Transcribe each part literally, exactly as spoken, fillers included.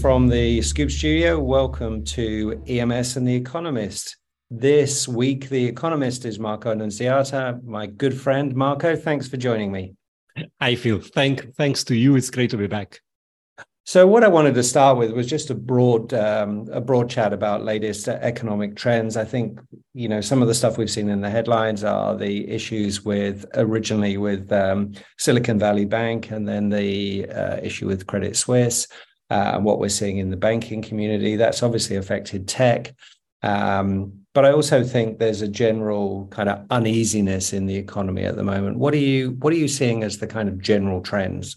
from the Scoop Studio. Welcome to E M S and The Economist. This week, The Economist is Marco Annunziata, my good friend. Marco, thanks for joining me. I feel thank thanks to you. It's great to be back. So what I wanted to start with was just a broad um, a broad chat about latest economic trends. I think, you know, some of the stuff we've seen in the headlines are the issues with originally with um, Silicon Valley Bank and then the uh, issue with Credit Suisse uh, and what we're seeing in the banking community. That's obviously affected tech. Um, but I also think there's a general kind of uneasiness in the economy at the moment. What are you what are you seeing as the kind of general trends?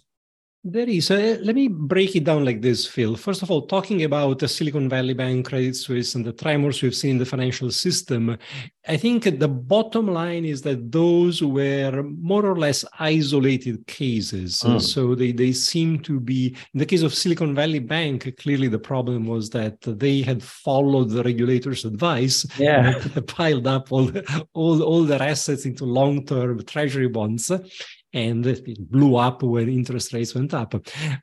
There is. Uh, let me break it down like this, Phil. First of all, talking about the Silicon Valley Bank, Credit Suisse, and the tremors we've seen in the financial system, I think the bottom line is that those were more or less isolated cases. Mm. So they, they seem to be, in the case of Silicon Valley Bank, clearly the problem was that they had followed the regulator's advice, yeah. and piled up all, all, all their assets into long-term treasury bonds. And it blew up when interest rates went up.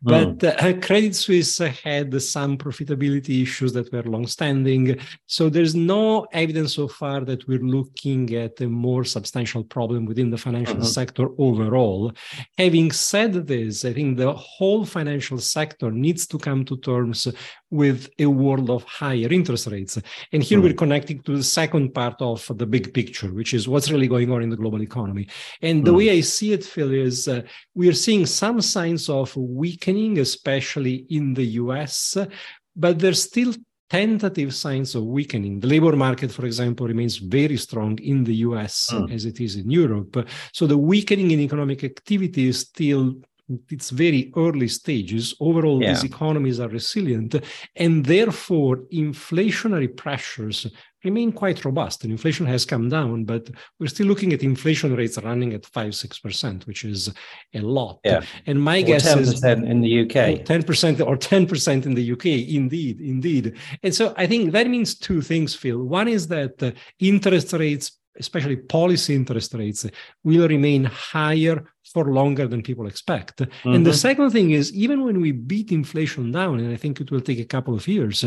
But mm. uh, Credit Suisse had some profitability issues that were longstanding. So there's no evidence so far that we're looking at a more substantial problem within the financial mm-hmm. sector overall. Having said this, I think the whole financial sector needs to come to terms with a world of higher interest rates. And here mm. we're connecting to the second part of the big picture, which is what's really going on in the global economy. And the mm. way I see it, is uh, we are seeing some signs of weakening, especially in the U S, but there's still tentative signs of weakening. The labor market, for example, remains very strong in the U S mm. as it is in Europe. So the weakening in economic activity is still its very early stages. Overall, yeah. these economies are resilient, and therefore inflationary pressures remain quite robust. And inflation has come down, but we're still looking at inflation rates running at five, six percent, which is a lot. Yeah. And my or guess ten percent is in the U K. ten percent or ten percent in the U K, indeed, indeed. And so I think that means two things, Phil. One is that interest rates, especially policy interest rates, will remain higher for longer than people expect. Mm-hmm. And the second thing is, even when we beat inflation down, and I think it will take a couple of years,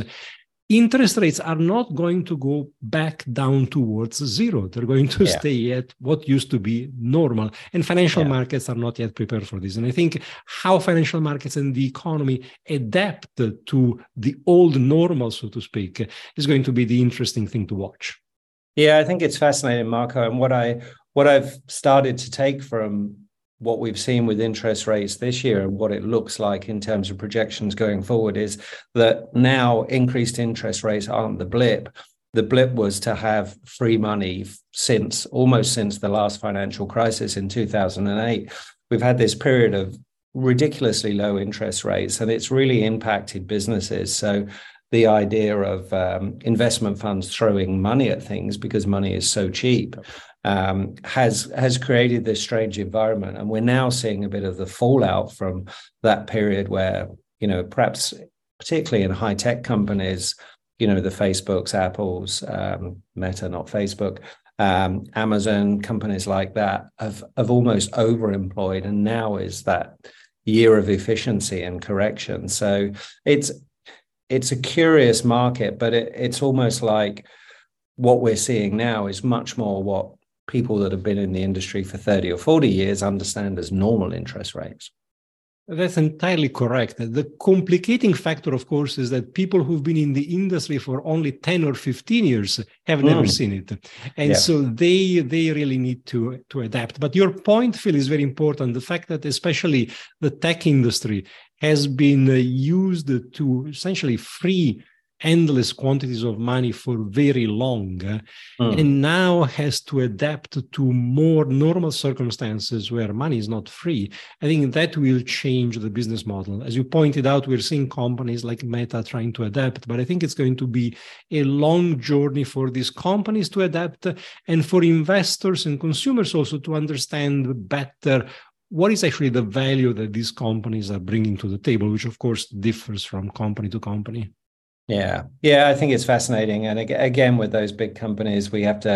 interest rates are not going to go back down towards zero. They're going to yeah. stay at what used to be normal. And financial yeah. markets are not yet prepared for this. And I think how financial markets and the economy adapt to the old normal, so to speak, is going to be the interesting thing to watch. Yeah, I think it's fascinating, Marco. And what, I, what I've started to take from what we've seen with interest rates this year and what it looks like in terms of projections going forward is that now increased interest rates aren't the blip. The blip was to have free money since almost since the last financial crisis in two thousand eight. We've had this period of ridiculously low interest rates, and it's really impacted businesses. So the idea of um, investment funds throwing money at things because money is so cheap um, has has created this strange environment. And we're now seeing a bit of the fallout from that period where, you know, perhaps particularly in high tech companies, you know, the Facebooks, Apples, um, Meta, not Facebook, um, Amazon, companies like that have, have almost overemployed. And now is that year of efficiency and correction. So it's, It's a curious market, but it, it's almost like what we're seeing now is much more what people that have been in the industry for thirty or forty years understand as normal interest rates. That's entirely correct. The complicating factor, of course, is that people who've been in the industry for only ten or fifteen years have mm. never seen it. And yeah. so they they really need to, to adapt. But your point, Phil, is very important. The fact that especially the tech industry has been used to essentially free endless quantities of money for very long, mm. and now has to adapt to more normal circumstances where money is not free. I think that will change the business model. As you pointed out, we're seeing companies like Meta trying to adapt, but I think it's going to be a long journey for these companies to adapt and for investors and consumers also to understand better what is actually the value that these companies are bringing to the table, which of course differs from company to company. Yeah. Yeah, I think it's fascinating. And again, with those big companies, we have to,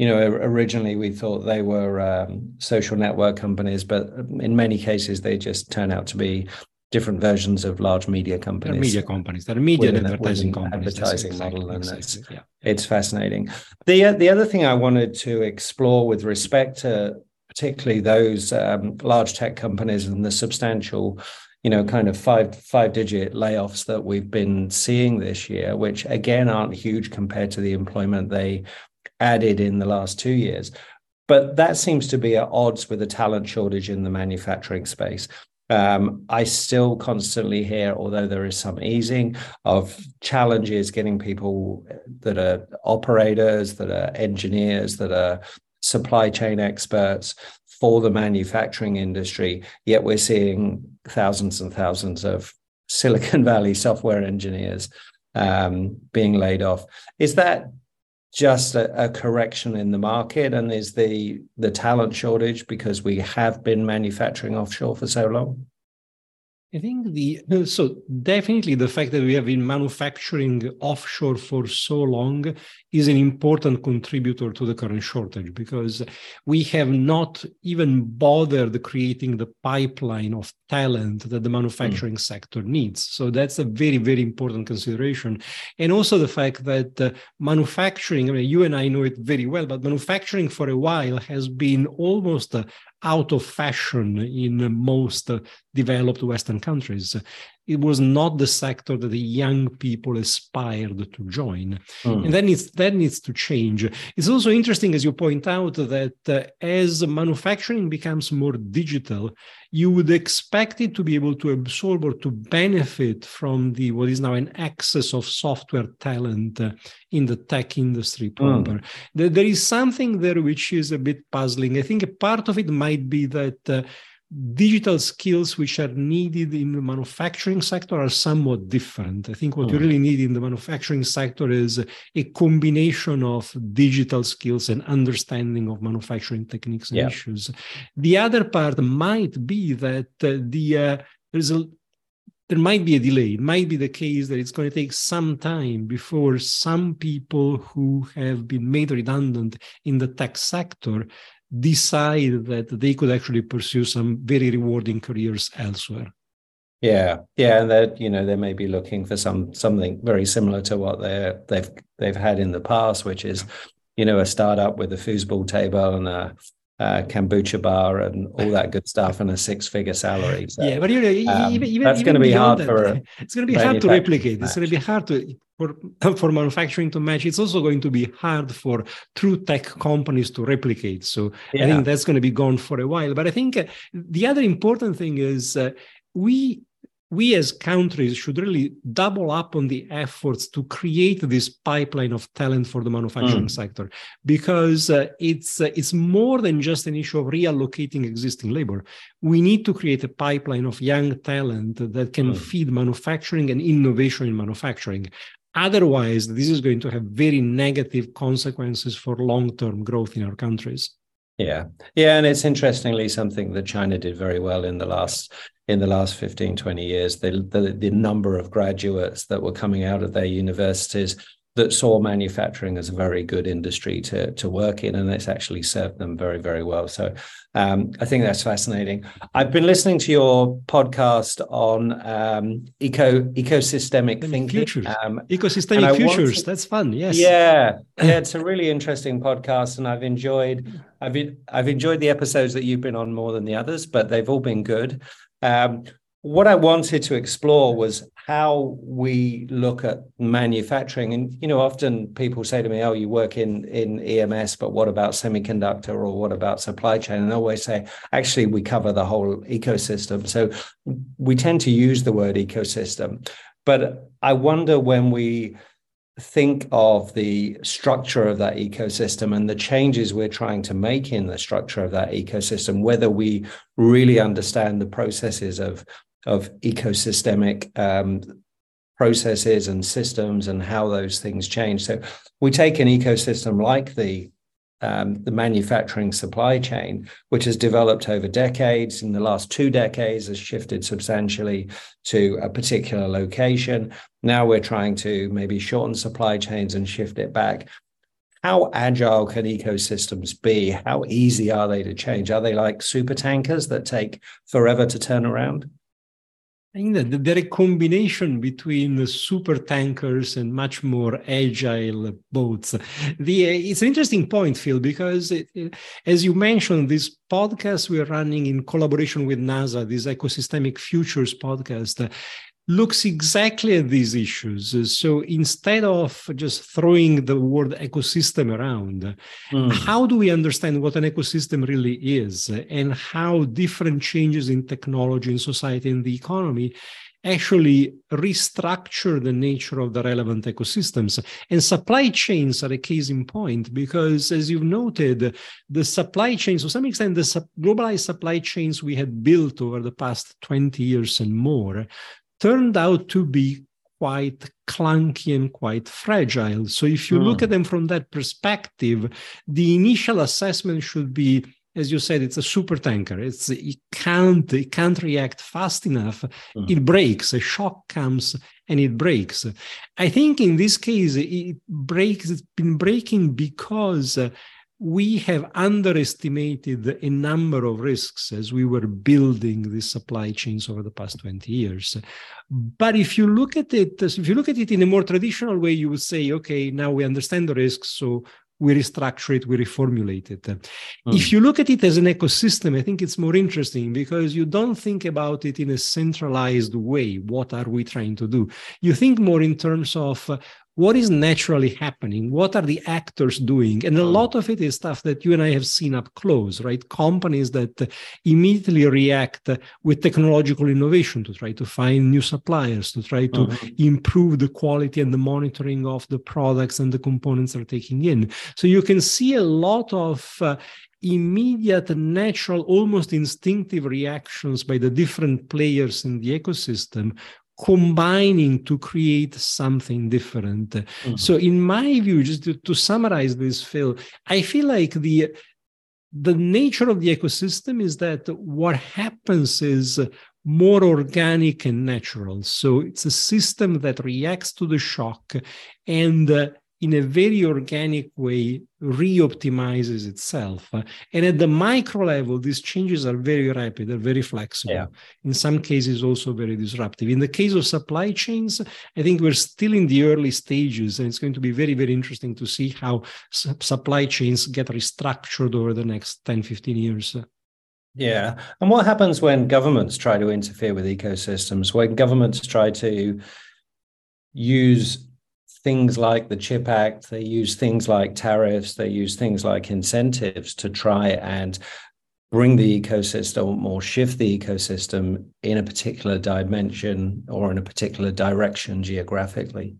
you know, originally we thought they were um, social network companies, but in many cases, they just turn out to be different versions of large media companies. They're media companies, they're media and advertising companies. Advertising model, and it's, yeah. it's fascinating. The, the other thing I wanted to explore with respect to particularly those um, large tech companies and the substantial, you know, kind of five, five-digit layoffs that we've been seeing this year, which again aren't huge compared to the employment they added in the last two years. But that seems to be at odds with the talent shortage in the manufacturing space. Um, I still constantly hear, although there is some easing, of challenges getting people that are operators, that are engineers, that are supply chain experts for the manufacturing industry, yet we're seeing thousands and thousands of Silicon Valley software engineers um, being laid off. Is that just a, a correction in the market, and is the the talent shortage because we have been manufacturing offshore for so long? I think the so definitely the fact that we have been manufacturing offshore for so long is an important contributor to the current shortage, because we have not even bothered creating the pipeline of talent that the manufacturing mm. sector needs. So that's a very, very important consideration. And also the fact that uh, manufacturing, I mean, you and I know it very well, but manufacturing for a while has been almost uh, out of fashion in most uh, developed Western countries. It was not the sector that the young people aspired to join. Mm. And that needs, that needs to change. It's also interesting, as you point out, that uh, as manufacturing becomes more digital, you would expect it to be able to absorb or to benefit from the what is now an excess of software talent uh, in the tech industry proper. Mm. There, there is something there which is a bit puzzling. I think a part of it might be that uh, digital skills which are needed in the manufacturing sector are somewhat different. I think what oh. you really need in the manufacturing sector is a combination of digital skills and understanding of manufacturing techniques and yeah. issues. The other part might be that uh, the uh, there's a There might be a delay. It might be the case that it's going to take some time before some people who have been made redundant in the tech sector decide that they could actually pursue some very rewarding careers elsewhere. Yeah, yeah, and that, you know, they may be looking for some something very similar to what they they've they've had in the past, which is, you know, a startup with a foosball table and a. Uh, kombucha bar and all that good stuff, and a six-figure salary. So, yeah, but you know, even, um, even that's going to be hard that, for a, it's going to be hard to replicate. It's going to be hard to for for manufacturing to match. It's also going to be hard for true tech companies to replicate. So yeah. I think that's going to be gone for a while. But I think uh, the other important thing is uh, we. We as countries should really double up on the efforts to create this pipeline of talent for the manufacturing mm. sector, because uh, it's uh, it's more than just an issue of reallocating existing labor. We need to create a pipeline of young talent that can mm. feed manufacturing and innovation in manufacturing. Otherwise, this is going to have very negative consequences for long-term growth in our countries. Yeah. Yeah. And it's interestingly something that China did very well in the last in the last fifteen, twenty years. The, the, the number of graduates that were coming out of their universities that saw manufacturing as a very good industry to, to work in, and it's actually served them very, very well. So um, I think that's fascinating. I've been listening to your podcast on um, eco ecosystemic thinking. Futures. Um, ecosystemic futures. To, that's fun. Yes. Yeah. Yeah. It's a really interesting podcast, and I've enjoyed. I've I've enjoyed the episodes that you've been on more than the others, but they've all been good. Um, what I wanted to explore was how we look at manufacturing, and you know, often people say to me, "Oh, you work in in E M S, but what about semiconductor, or what about supply chain?" And I always say, actually, we cover the whole ecosystem. So we tend to use the word ecosystem, but I wonder when we think of the structure of that ecosystem and the changes we're trying to make in the structure of that ecosystem, whether we really understand the processes of, of ecosystemic um, processes and systems and how those things change. So we take an ecosystem like the Um, the manufacturing supply chain, which has developed over decades, in the last two decades has shifted substantially to a particular location. Now we're trying to maybe shorten supply chains and shift it back. How agile can ecosystems be? How easy are they to change? Are they like super tankers that take forever to turn around? I think that the recombination between the super tankers and much more agile boats. The, it's an interesting point, Phil, because it, it, as you mentioned, this podcast we're running in collaboration with NASA, this Ecosystemic Futures podcast, looks exactly at these issues. So instead of just throwing the word ecosystem around, mm. how do we understand what an ecosystem really is and how different changes in technology, in society, and the economy actually restructure the nature of the relevant ecosystems? And supply chains are a case in point, because as you've noted, the supply chains, to some extent, the sub- globalized supply chains we had built over the past twenty years and more turned out to be quite clunky and quite fragile. So if you mm. look at them from that perspective, the initial assessment should be, as you said, it's a supertanker. It's it can't it can't react fast enough. Mm. It breaks. A shock comes and it breaks. I think in this case it breaks. It's been breaking because we have underestimated a number of risks as we were building these supply chains over the past twenty years. But if you look at it, if you look at it in a more traditional way, you would say, okay, now we understand the risks, so we restructure it, we reformulate it. Mm. If you look at it as an ecosystem, I think it's more interesting because you don't think about it in a centralized way. What are we trying to do? You think more in terms of uh, what is naturally happening? What are the actors doing? And a lot of it is stuff that you and I have seen up close, right? Companies that immediately react with technological innovation to try to find new suppliers, to try to uh-huh. improve the quality and the monitoring of the products and the components they're taking in. So you can see a lot of uh, immediate, natural, almost instinctive reactions by the different players in the ecosystem, combining to create something different. Mm-hmm. So in my view, just to, to summarize this, Phil, I feel like the the nature of the ecosystem is that what happens is more organic and natural. So it's a system that reacts to the shock and uh, in a very organic way re-optimizes itself. And at the micro level, these changes are very rapid, they're very flexible. Yeah. In some cases, also very disruptive. In the case of supply chains, I think we're still in the early stages, and it's going to be very, very interesting to see how su- supply chains get restructured over the next ten, fifteen years. Yeah. And what happens when governments try to interfere with ecosystems, when governments try to use things like the CHIP Act, they use things like tariffs, they use things like incentives to try and bring the ecosystem or shift the ecosystem in a particular dimension or in a particular direction geographically?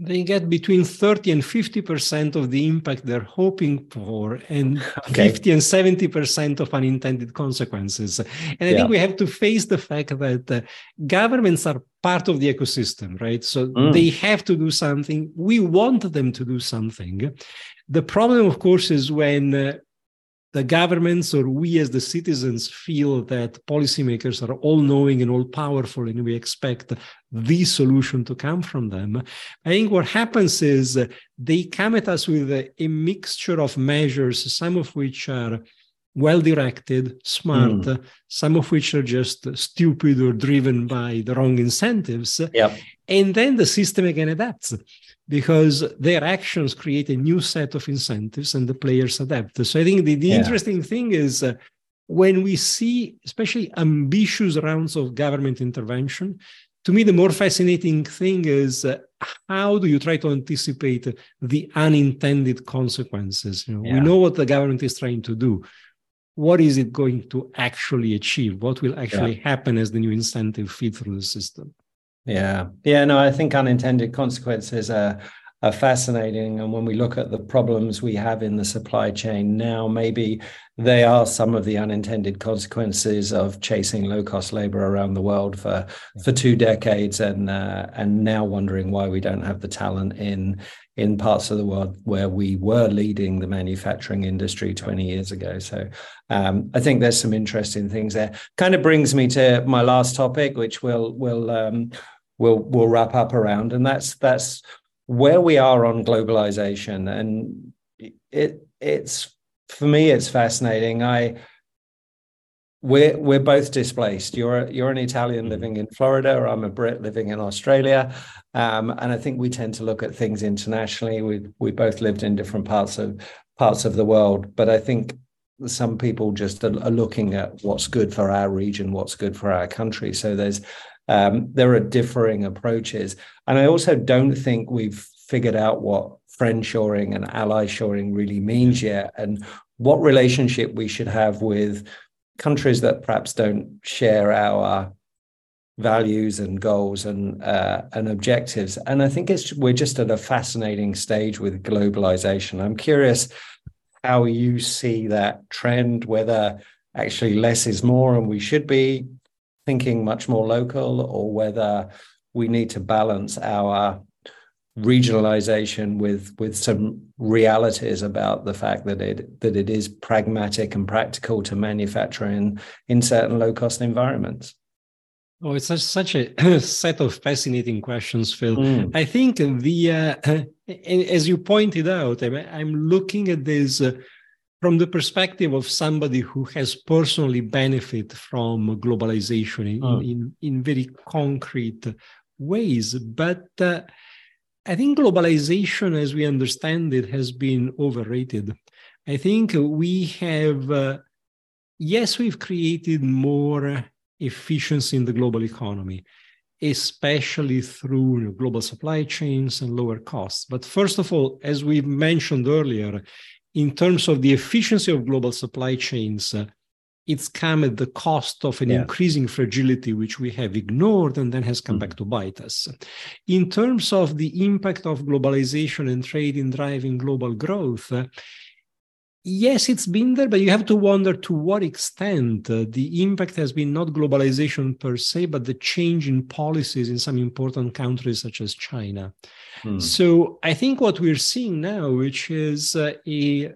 They get between thirty and fifty percent of the impact they're hoping for, and okay. fifty and seventy percent of unintended consequences. And I yeah. think we have to face the fact that uh, governments are part of the ecosystem, right? So mm. they have to do something. We want them to do something. The problem, of course, is when uh, the governments or we as the citizens feel that policymakers are all-knowing and all-powerful, and we expect the solution to come from them. I think what happens is they come at us with a, a mixture of measures, some of which are well-directed, smart, mm. some of which are just stupid or driven by the wrong incentives. Yep. And then the system again adapts, because their actions create a new set of incentives and the players adapt. So I think the, the yeah. interesting thing is uh, when we see especially ambitious rounds of government intervention, to me the more fascinating thing is uh, how do you try to anticipate the unintended consequences? You know, yeah. we know what the government is trying to do. What is it going to actually achieve? What will actually yeah. happen as the new incentive feeds through the system? Yeah. Yeah, no, I think unintended consequences are, are fascinating. And when we look at the problems we have in the supply chain now, maybe they are some of the unintended consequences of chasing low-cost labor around the world for, for two decades and uh, and now wondering why we don't have the talent in in parts of the world where we were leading the manufacturing industry twenty years ago. So um, I think there's some interesting things there. Kind of brings me to my last topic, which we'll we'll um, we'll we'll wrap up around, and that's that's where we are on globalization. And it it's for me it's fascinating. I We're we're both displaced. You're a, you're an Italian living in Florida, or I'm a Brit living in Australia, um, and I think we tend to look at things internationally. We we both lived in different parts of parts of the world, but I think some people just are, are looking at what's good for our region, what's good for our country. So there's um, there are differing approaches, and I also don't think we've figured out what friend shoring and ally shoring really means yet, and what relationship we should have with countries that perhaps don't share our values and goals and uh, and objectives. And I think it's we're just at a fascinating stage with globalization. I'm curious how you see that trend, whether actually less is more and we should be thinking much more local, or whether we need to balance our regionalization with with some realities about the fact that it that it is pragmatic and practical to manufacture in in certain low-cost environments. Oh, it's such, such a set of fascinating questions, Phil. Mm. I think the uh, as you pointed out, I'm looking at this uh, from the perspective of somebody who has personally benefited from globalization in mm. in, in very concrete ways, but uh, I think globalization, as we understand it, has been overrated. I think we have, uh, yes, we've created more efficiency in the global economy, especially through global supply chains and lower costs. But first of all, as we mentioned earlier, in terms of the efficiency of global supply chains, uh, it's come at the cost of an yeah. increasing fragility, which we have ignored and then has come mm-hmm. back to bite us. In terms of the impact of globalization and trade in driving global growth, uh, yes, it's been there, but you have to wonder to what extent uh, the impact has been not globalization per se, but the change in policies in some important countries such as China. Mm. So I think what we're seeing now, which is uh, a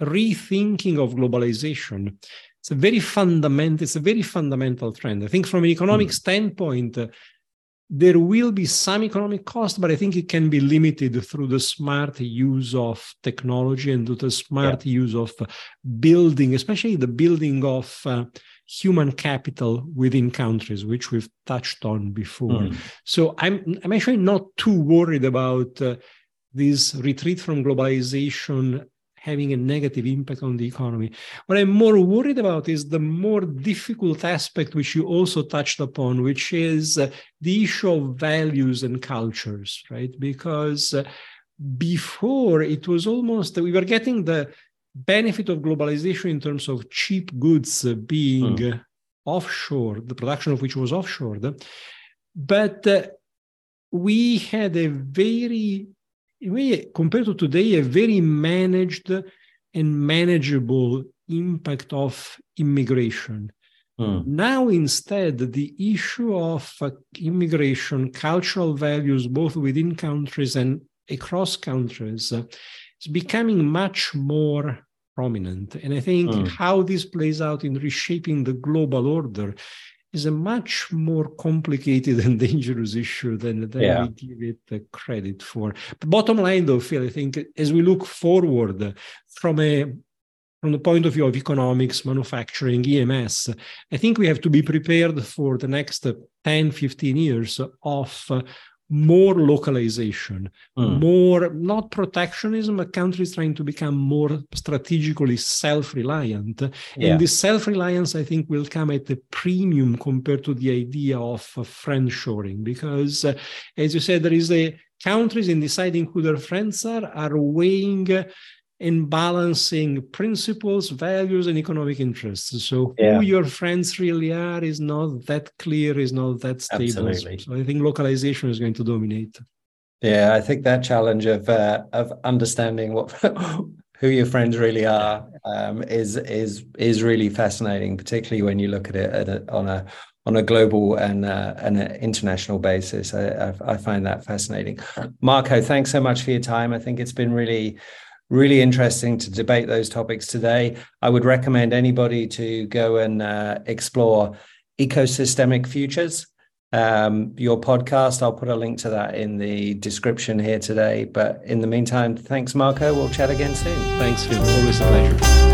rethinking of globalization, It's a very fundamental, it's a very fundamental trend. I think from an economic mm. standpoint, uh, there will be some economic cost, but I think it can be limited through the smart use of technology and through the smart yeah. use of building, especially the building of uh, human capital within countries, which we've touched on before. Mm. So I'm, I'm actually not too worried about uh, this retreat from globalization having a negative impact on the economy. What I'm more worried about is the more difficult aspect, which you also touched upon, which is uh, the issue of values and cultures, right? Because uh, before it was almost, we were getting the benefit of globalization in terms of cheap goods uh, being mm. uh, offshore, the production of which was offshore. But uh, we had a very We, compared to today, a very managed and manageable impact of immigration. Mm. Now, instead, the issue of uh, immigration, cultural values, both within countries and across countries, uh, is becoming much more prominent. And I think mm. how this plays out in reshaping the global order is a much more complicated and dangerous issue than, than yeah. we give it the credit for. But bottom line, though, Phil, I think as we look forward from a from the point of view of economics, manufacturing, E M S, I think we have to be prepared for the next ten, fifteen years of uh, more localization, mm. more, not protectionism, but countries trying to become more strategically self-reliant. Yeah. And this self-reliance, I think, will come at a premium compared to the idea of uh, friend-shoring, because, uh, as you said, there is a countries in deciding who their friends are, are weighing uh, and balancing principles, values, and economic interests. So yeah. who your friends really are is not that clear, is not that stable. Absolutely. So I think localization is going to dominate. Yeah, I think that challenge of uh, of understanding what who your friends really are um, is is is really fascinating, particularly when you look at it at a, on a on a global and uh, an international basis. I, I, I find that fascinating. Marco, thanks so much for your time. I think it's been really. Really interesting to debate those topics today. I would recommend anybody to go and uh, explore Ecosystemic Futures, um, your podcast. I'll put a link to that in the description here today. But in the meantime, thanks, Marco. We'll chat again soon. Thanks, Phil. Always a pleasure.